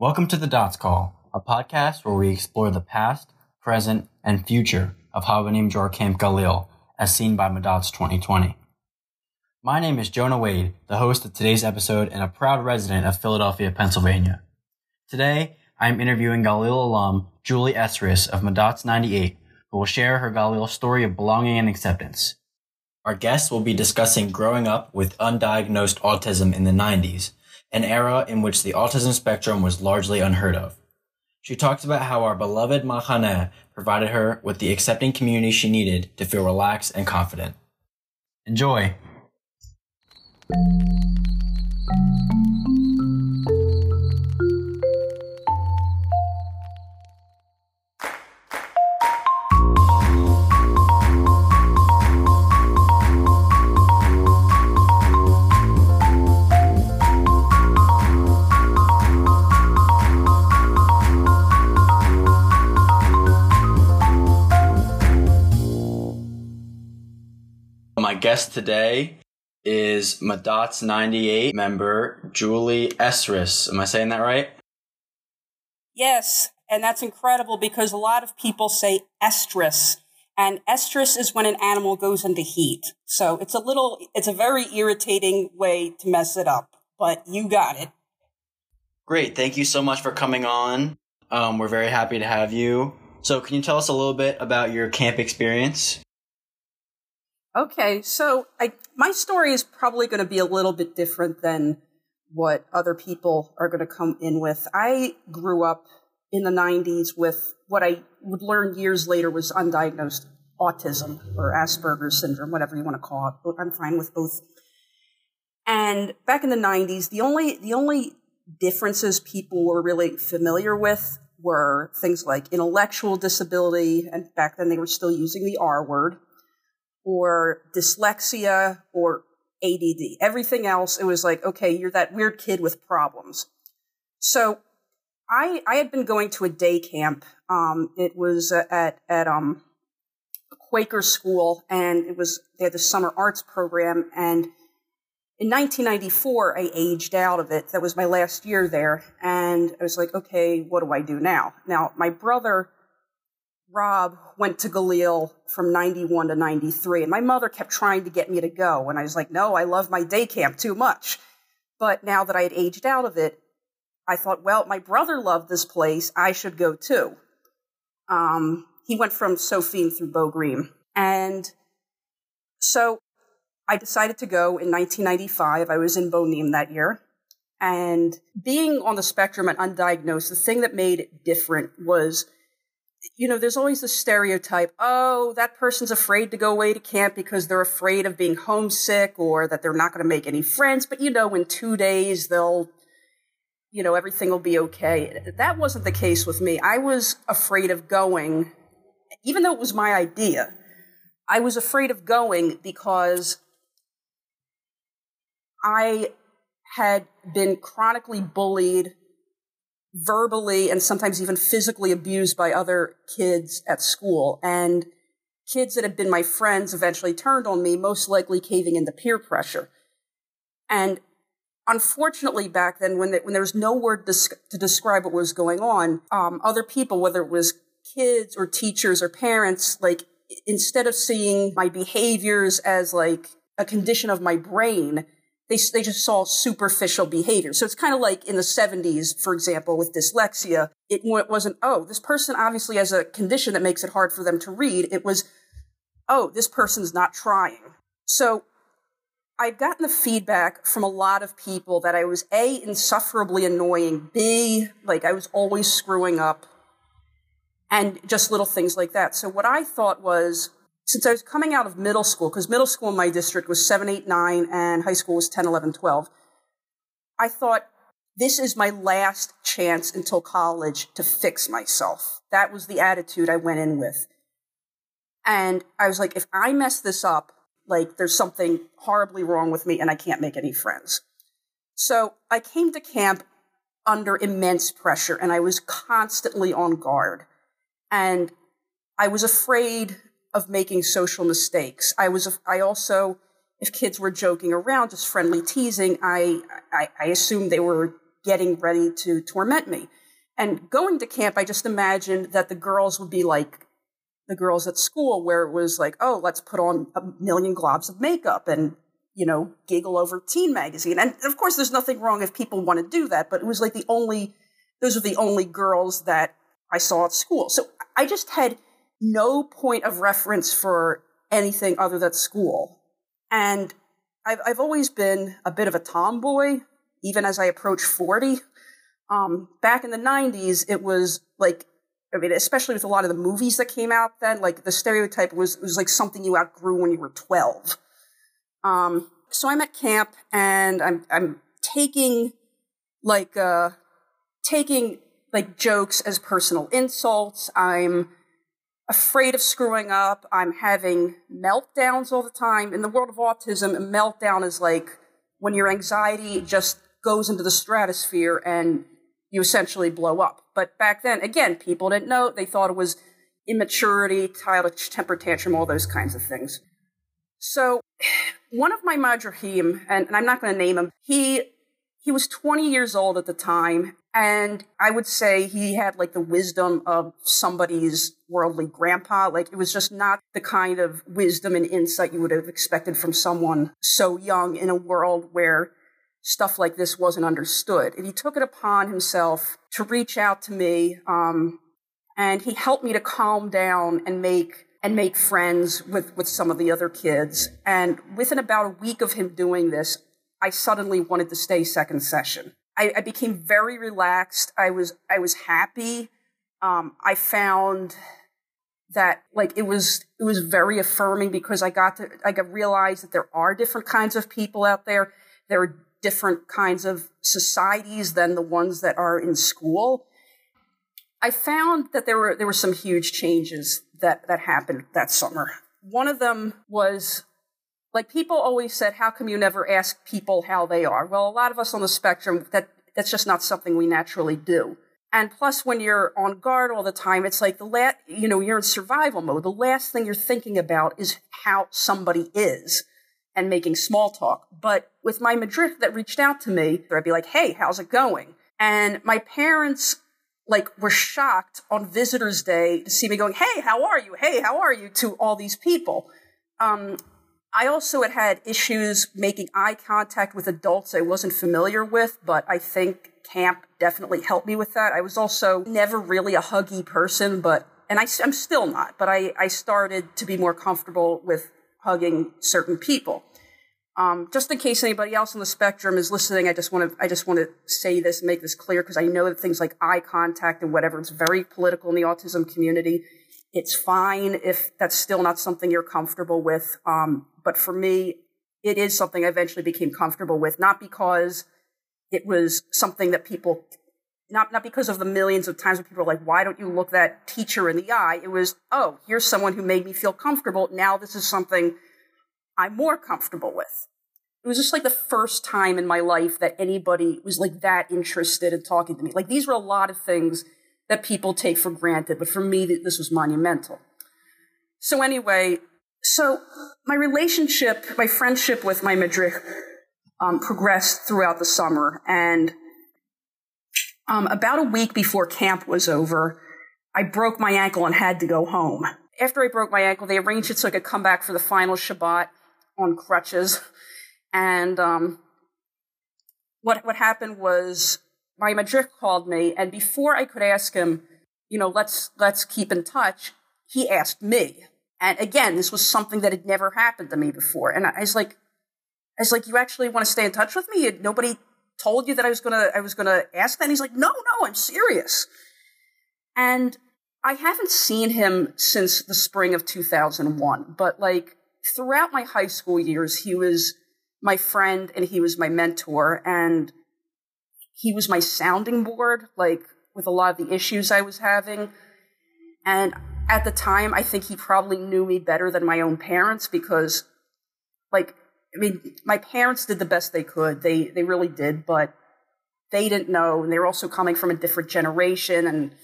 Welcome to The Dots Call, a podcast where we explore the past, present, and future of Habonim Dror Camp Galil, as seen by Madatz 2020. My name is Jonah Wade, the host of today's episode and a proud resident of Philadelphia, Pennsylvania. Today, I am interviewing Galil alum Julie Esris of Madatz 98, who will share her Galil story of belonging and acceptance. Our guests will be discussing growing up with undiagnosed autism in the 90s, an era in which the autism spectrum was largely unheard of. She talks about how our beloved Machaneh provided her with the accepting community she needed to feel relaxed and confident. Enjoy. My guest today is Madatz 98 member Julie Esris. Am I saying that right? Yes, and that's incredible because a lot of people say estrus, and estrus is when an animal goes into heat. So it's a very irritating way to mess it up, but you got it. Great. Thank you so much for coming on. We're very happy to have you. So can you tell us a little bit about your camp experience? Okay, so my story is probably going to be a little bit different than what other people are going to come in with. I grew up in the 90s with what I would learn years later was undiagnosed autism or Asperger's syndrome, whatever you want to call it. I'm fine with both. And back in the 90s, the only differences people were really familiar with were things like intellectual disability, and back then they were still using the R word, or dyslexia, or ADD. Everything else, it was like, okay, you're that weird kid with problems. So I had been going to a day camp. It was at a Quaker school, and they had the summer arts program. And in 1994, I aged out of it. That was my last year there. And I was like, okay, what do I do now? Now, my brother Rob went to Galil from 91 to 93, and my mother kept trying to get me to go, and I was like, no, I love my day camp too much. But now that I had aged out of it, I thought, well, my brother loved this place, I should go too. He went from Sophie through Beau Green. And so I decided to go in 1995. I was in Bonim that year. And being on the spectrum and undiagnosed, the thing that made it different was, you know, there's always the stereotype, oh, that person's afraid to go away to camp because they're afraid of being homesick or that they're not going to make any friends. But, you know, in 2 days, everything will be okay. That wasn't the case with me. I was afraid of going, even though it was my idea. I was afraid of going because I had been chronically bullied, verbally and sometimes even physically abused by other kids at school. And kids that had been my friends eventually turned on me, most likely caving into peer pressure. And unfortunately, back then, when there was no word to describe what was going on, other people, whether it was kids or teachers or parents, like, instead of seeing my behaviors as like a condition of my brain, They just saw superficial behavior. So it's kind of like in the 70s, for example, with dyslexia, it wasn't, oh, this person obviously has a condition that makes it hard for them to read. It was, oh, this person's not trying. So I've gotten the feedback from a lot of people that I was, A, insufferably annoying, B, like I was always screwing up, and just little things like that. So what I thought was, since I was coming out of middle school, because middle school in my district was 7, 8, 9, and high school was 10, 11, 12, I thought, this is my last chance until college to fix myself. That was the attitude I went in with. And I was like, if I mess this up, like, there's something horribly wrong with me and I can't make any friends. So I came to camp under immense pressure, and I was constantly on guard. And I was afraid of making social mistakes. I also, if kids were joking around, just friendly teasing, I assumed they were getting ready to torment me. And going to camp, I just imagined that the girls would be like the girls at school, where it was like, oh, let's put on a million globs of makeup and, you know, giggle over Teen Magazine. And of course, there's nothing wrong if people want to do that, but it was like those were the only girls that I saw at school. So I just had no point of reference for anything other than school. And I've always been a bit of a tomboy, even as I approach 40. Back in the 90s, it was like, I mean, especially with a lot of the movies that came out then, like the stereotype was like something you outgrew when you were 12. So I'm at camp and I'm taking jokes as personal insults. I'm afraid of screwing up. I'm having meltdowns all the time. In the world of autism, a meltdown is like when your anxiety just goes into the stratosphere and you essentially blow up. But back then, again, people didn't know. They thought it was immaturity, childish temper tantrum, all those kinds of things. So one of my madrahim, and I'm not going to name him, he was 20 years old at the time, and I would say he had like the wisdom of somebody's worldly grandpa. Like it was just not the kind of wisdom and insight you would have expected from someone so young in a world where stuff like this wasn't understood. And he took it upon himself to reach out to me, and he helped me to calm down and make friends with some of the other kids. And within about a week of him doing this, I suddenly wanted to stay second session. I became very relaxed. I was happy. I found that like it was very affirming, because I realized that there are different kinds of people out there. There are different kinds of societies than the ones that are in school. I found that there were some huge changes that happened that summer. One of them was, like, people always said, how come you never ask people how they are? Well, a lot of us on the spectrum, that's just not something we naturally do. And plus, when you're on guard all the time, it's like you're in survival mode. The last thing you're thinking about is how somebody is and making small talk. But with my madrid that reached out to me, I'd be like, hey, how's it going? And my parents, like, were shocked on Visitor's Day to see me going, hey, how are you? Hey, how are you? To all these people. I also had issues making eye contact with adults I wasn't familiar with, but I think camp definitely helped me with that. I was also never really a huggy person, and I'm still not, but I started to be more comfortable with hugging certain people. Just in case anybody else on the spectrum is listening, I just want to say this, make this clear, because I know that things like eye contact and whatever, it's very political in the autism community. It's fine if that's still not something you're comfortable with. But for me, it is something I eventually became comfortable with, not because it was something that people, not because of the millions of times when people are like, why don't you look that teacher in the eye? It was, oh, here's someone who made me feel comfortable. Now this is something I'm more comfortable with. It was just like the first time in my life that anybody was like that interested in talking to me. Like, these were a lot of things that people take for granted, but for me, this was monumental. So anyway, my relationship, my friendship with my madrich progressed throughout the summer, and about a week before camp was over, I broke my ankle and had to go home. After I broke my ankle, they arranged it so I could come back for the final Shabbat on crutches. And what happened was, my madrich called me, and before I could ask him, you know, let's keep in touch, he asked me. And again, this was something that had never happened to me before. And I was like, you actually want to stay in touch with me? Nobody told you that I was gonna ask that? And he's like, no, I'm serious. And I haven't seen him since the spring of 2001, but like throughout my high school years, he was my friend and he was my mentor, and he was my sounding board, like, with a lot of the issues I was having. And at the time, I think he probably knew me better than my own parents, because, like, I mean, my parents did the best they could. They really did, but they didn't know. And they were also coming from a different generation. And,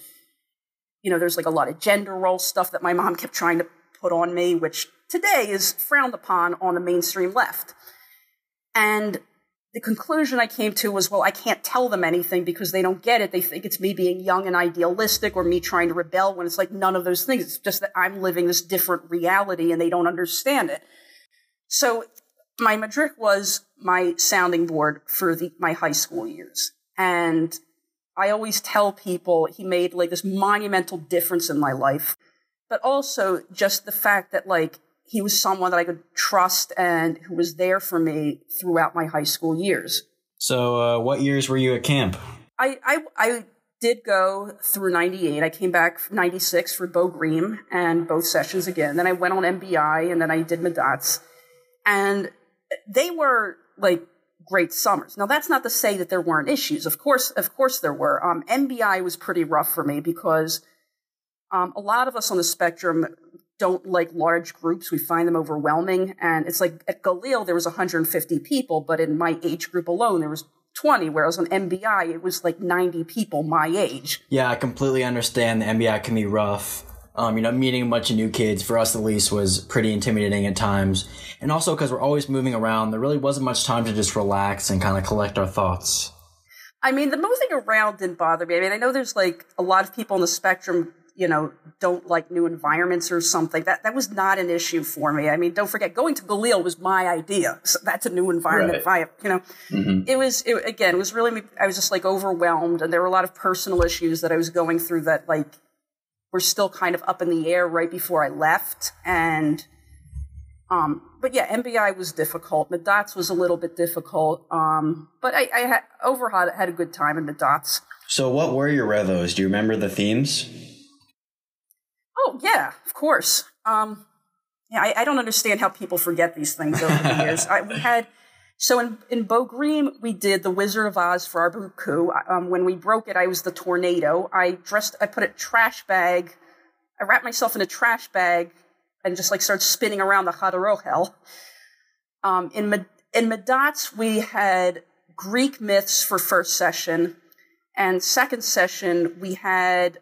you know, there's, like, a lot of gender role stuff that my mom kept trying to put on me, which today is frowned upon on the mainstream left. And the conclusion I came to was, well, I can't tell them anything because they don't get it. They think it's me being young and idealistic or me trying to rebel, when it's like none of those things. It's just that I'm living this different reality and they don't understand it. So my madrich was my sounding board for my high school years. And I always tell people he made like this monumental difference in my life, but also just the fact that like he was someone that I could trust and who was there for me throughout my high school years. So what years were you at camp? I did go through 98. I came back 96 for Beau Green and both sessions again. Then I went on MBI and then I did Madatz. And they were like great summers. Now that's not to say that there weren't issues. Of course there were. MBI was pretty rough for me because a lot of us on the spectrum don't like large groups. We find them overwhelming. And it's like at Galil, there was 150 people, but in my age group alone, there was 20, whereas on MBI, it was like 90 people my age. Yeah, I completely understand the MBI can be rough. You know, meeting a bunch of new kids, for us at least, was pretty intimidating at times. And also because we're always moving around, there really wasn't much time to just relax and kind of collect our thoughts. I mean, the moving around didn't bother me. I mean, I know there's like a lot of people on the spectrum, you know, don't like new environments or something. That was not an issue for me. I mean, don't forget, going to Galil was my idea. So that's a new environment, right? You know, mm-hmm. It was really, I was just like overwhelmed. And there were a lot of personal issues that I was going through that like were still kind of up in the air right before I left. And, but yeah, MBI was difficult. Madatz was a little bit difficult. But I had a good time in Madatz. So what were your revos? Do you remember the themes? Oh, yeah, of course. Yeah, I don't understand how people forget these things over the years. So in Beau Green, we did The Wizard of Oz for our Buku. When we broke it, I was the tornado. I put a trash bag, I wrapped myself in a trash bag and just like started spinning around the Hadarohel. In Madatz, we had Greek myths for first session. And second session, we had...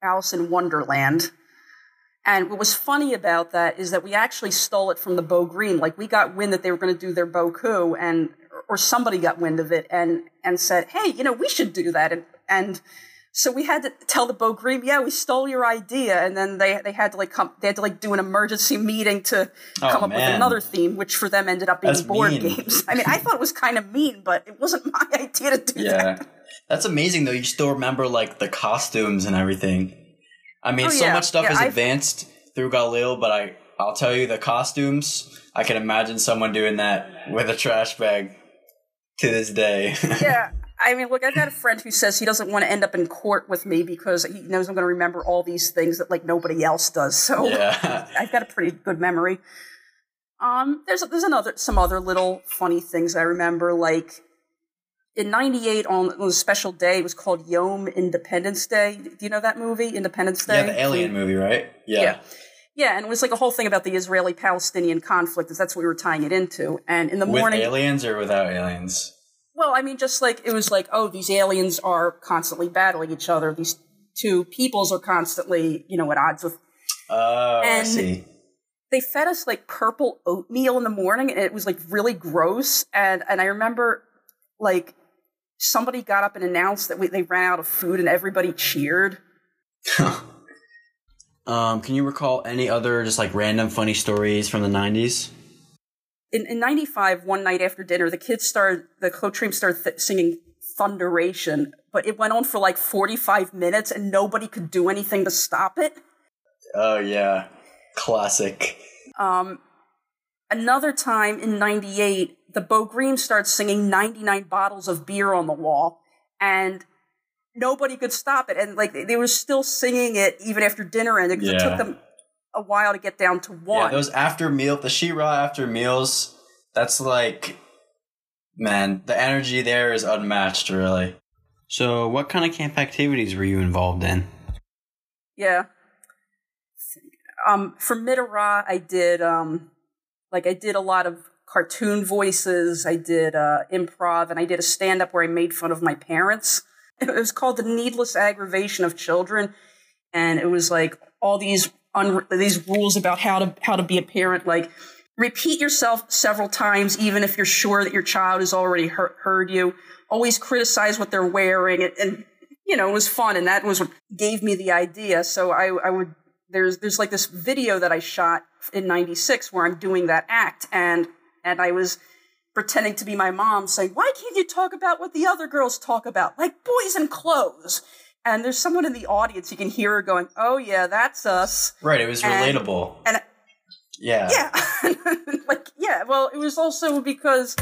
Alice in Wonderland. And what was funny about that is that we actually stole it from the Beau Green. Like we got wind that they were going to do their Boku or somebody got wind of it and said, hey, you know, we should do that. And so we had to tell the Beau Green, yeah, we stole your idea. And then they had to do an emergency meeting to come up with another theme, which for them ended up being board games. I mean, I thought it was kind of mean, but it wasn't my idea to do that. That's amazing, though. You still remember, like, the costumes and everything. I mean, much stuff is advanced through Galil, but I'll tell you, the costumes, I can imagine someone doing that with a trash bag to this day. Yeah. I mean, look, I've got a friend who says he doesn't want to end up in court with me because he knows I'm going to remember all these things that, like, nobody else does. So yeah. I've got a pretty good memory. There's some other little funny things I remember, like... In 98, on a special day, it was called Yom Independence Day. Do you know that movie, Independence Day? Yeah, the alien movie, right? Yeah, and it was like a whole thing about the Israeli-Palestinian conflict. That's what we were tying it into. And in the morning... With aliens or without aliens? Well, I mean, just like, it was like, oh, these aliens are constantly battling each other. These two peoples are constantly, you know, at odds with... Oh, I see. They fed us, like, purple oatmeal in the morning, and it was, like, really gross. And I remember, like... Somebody got up and announced that they ran out of food and everybody cheered. Can you recall any other just like random funny stories from the 90s? In 95, one night after dinner, the Klotrim started singing Thunderation, but it went on for like 45 minutes and nobody could do anything to stop it. Oh, yeah. Classic. Another time in 98... The Beau Green starts singing 99 bottles of beer on the wall, and nobody could stop it. And like they were still singing it even after dinner ended because it took them a while to get down to one. Yeah, those the Shira after meals, that's like, man, the energy there is unmatched, really. So what kind of camp activities were you involved in? Yeah. For Midrash, I did a lot of cartoon voices, I did improv, and I did a stand-up where I made fun of my parents. It was called The Needless Aggravation of Children, and it was like all these rules about how to be a parent, like Repeat yourself several times, even if you're sure that your child has already heard you. Always criticize what they're wearing. And you know, it was fun. And that was what gave me the idea. So I would, there's like this video that I shot in 96 where I'm doing that act. And I was pretending to be my mom saying, why can't you talk about what the other girls talk about? Like boys and clothes. And there's someone in the audience, you can hear her going, oh yeah, that's us. Right. It was relatable. And Yeah. Like, yeah, well, it was also because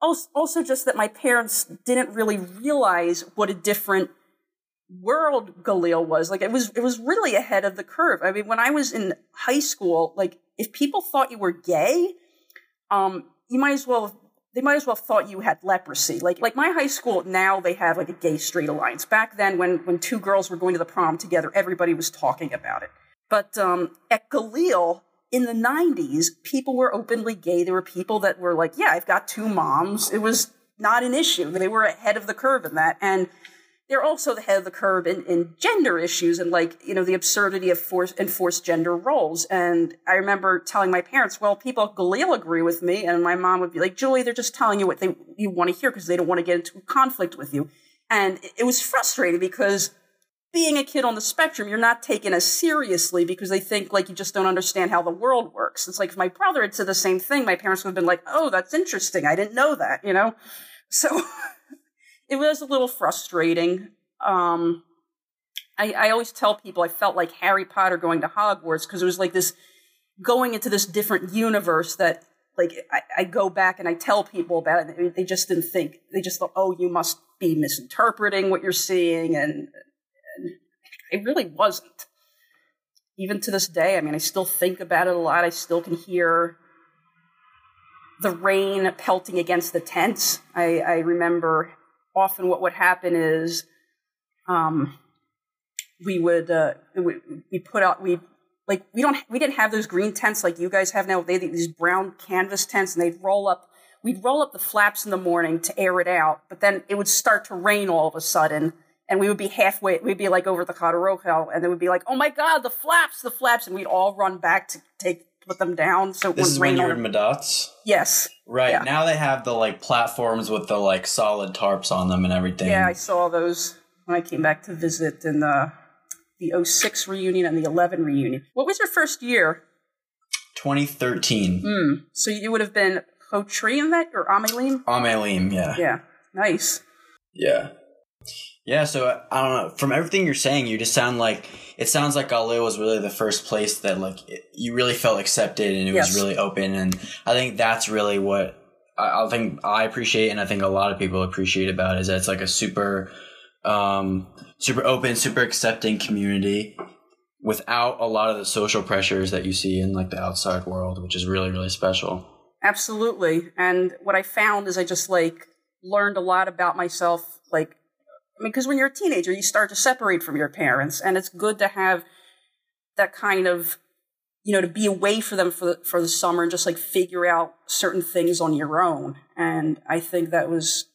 also just that my parents didn't really realize what a different world Galil was. Like, it was really ahead of the curve. I mean, when I was in high school, like, if people thought you were gay, they might as well thought you had leprosy. Like my high school, now they have like a gay straight alliance. Back then, when two girls were going to the prom together, everybody was talking about it. But at Galil, in the 90s, people were openly gay. There were people that were like, yeah, I've got two moms. It was not an issue. They were ahead of the curve in that. And they're also the head of the curve in gender issues and, like, you know, the absurdity of enforced gender roles. And I remember telling my parents, well, people at Galil agree with me. And my mom would be like, Julie, they're just telling you what you want to hear because they don't want to get into conflict with you. And it was frustrating because being a kid on the spectrum, you're not taken as seriously because they think, like, you just don't understand how the world works. It's like if my brother had said the same thing, my parents would have been like, oh, that's interesting. I didn't know that, you know? So it was a little frustrating. I always tell people I felt like Harry Potter going to Hogwarts because it was like this going into this different universe that, like, I go back and I tell people about it. And they just didn't think. They just thought, oh, you must be misinterpreting what you're seeing. And it really wasn't. Even to this day, I mean, I still think about it a lot. I still can hear the rain pelting against the tents. I remember often what would happen is we didn't have those green tents like you guys have now. They had these brown canvas tents, and we'd roll up the flaps in the morning to air it out, but then it would start to rain all of a sudden. And we would be halfway, we'd be like over the Cotterell, and then we'd be like, oh my God, the flaps. And we'd all run back to put them down. So this is when you were in Madatz? Yes. Right. Yeah. Now they have the like platforms with the like solid tarps on them and everything. Yeah, I saw those when I came back to visit in the 06 reunion and the 11 reunion. What was your first year? 2013. So you would have been Hotri in that, or Amelim? Amelim, yeah. Yeah. Nice. Yeah. Yeah, so I don't know. From everything you're saying, you just sound like it sounds like Galil was really the first place that like you really felt accepted and it yes. was really open, and I think that's really what I think I appreciate, and I think a lot of people appreciate about it, is that it's like a super open, super accepting community without a lot of the social pressures that you see in like the outside world, which is really, really special. Absolutely, and what I found is I just like learned a lot about myself, like. Because when you're a teenager, you start to separate from your parents, and it's good to have that kind of, you know, to be away from them for the summer and just like figure out certain things on your own. And I think that was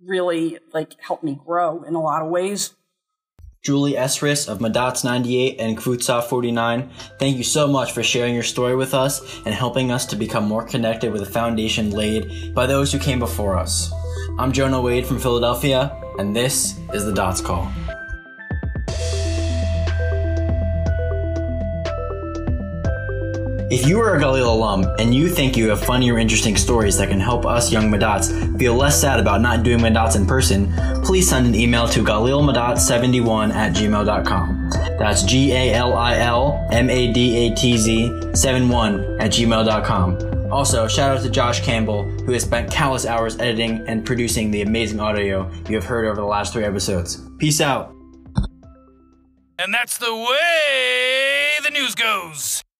really like helped me grow in a lot of ways. Julie Esris of Madatz 98 and Kvutza 49, thank you so much for sharing your story with us and helping us to become more connected with the foundation laid by those who came before us. I'm Jonah Wade from Philadelphia, and this is The Dots Call. If you are a Galil alum and you think you have funny or interesting stories that can help us young Madatz feel less sad about not doing Madatz in person, please send an email to galilmadatz71@gmail.com. That's GALILMADATZ71@gmail.com. Also, shout out to Josh Campbell, who has spent countless hours editing and producing the amazing audio you have heard over the last 3 episodes. Peace out. And that's the way the news goes.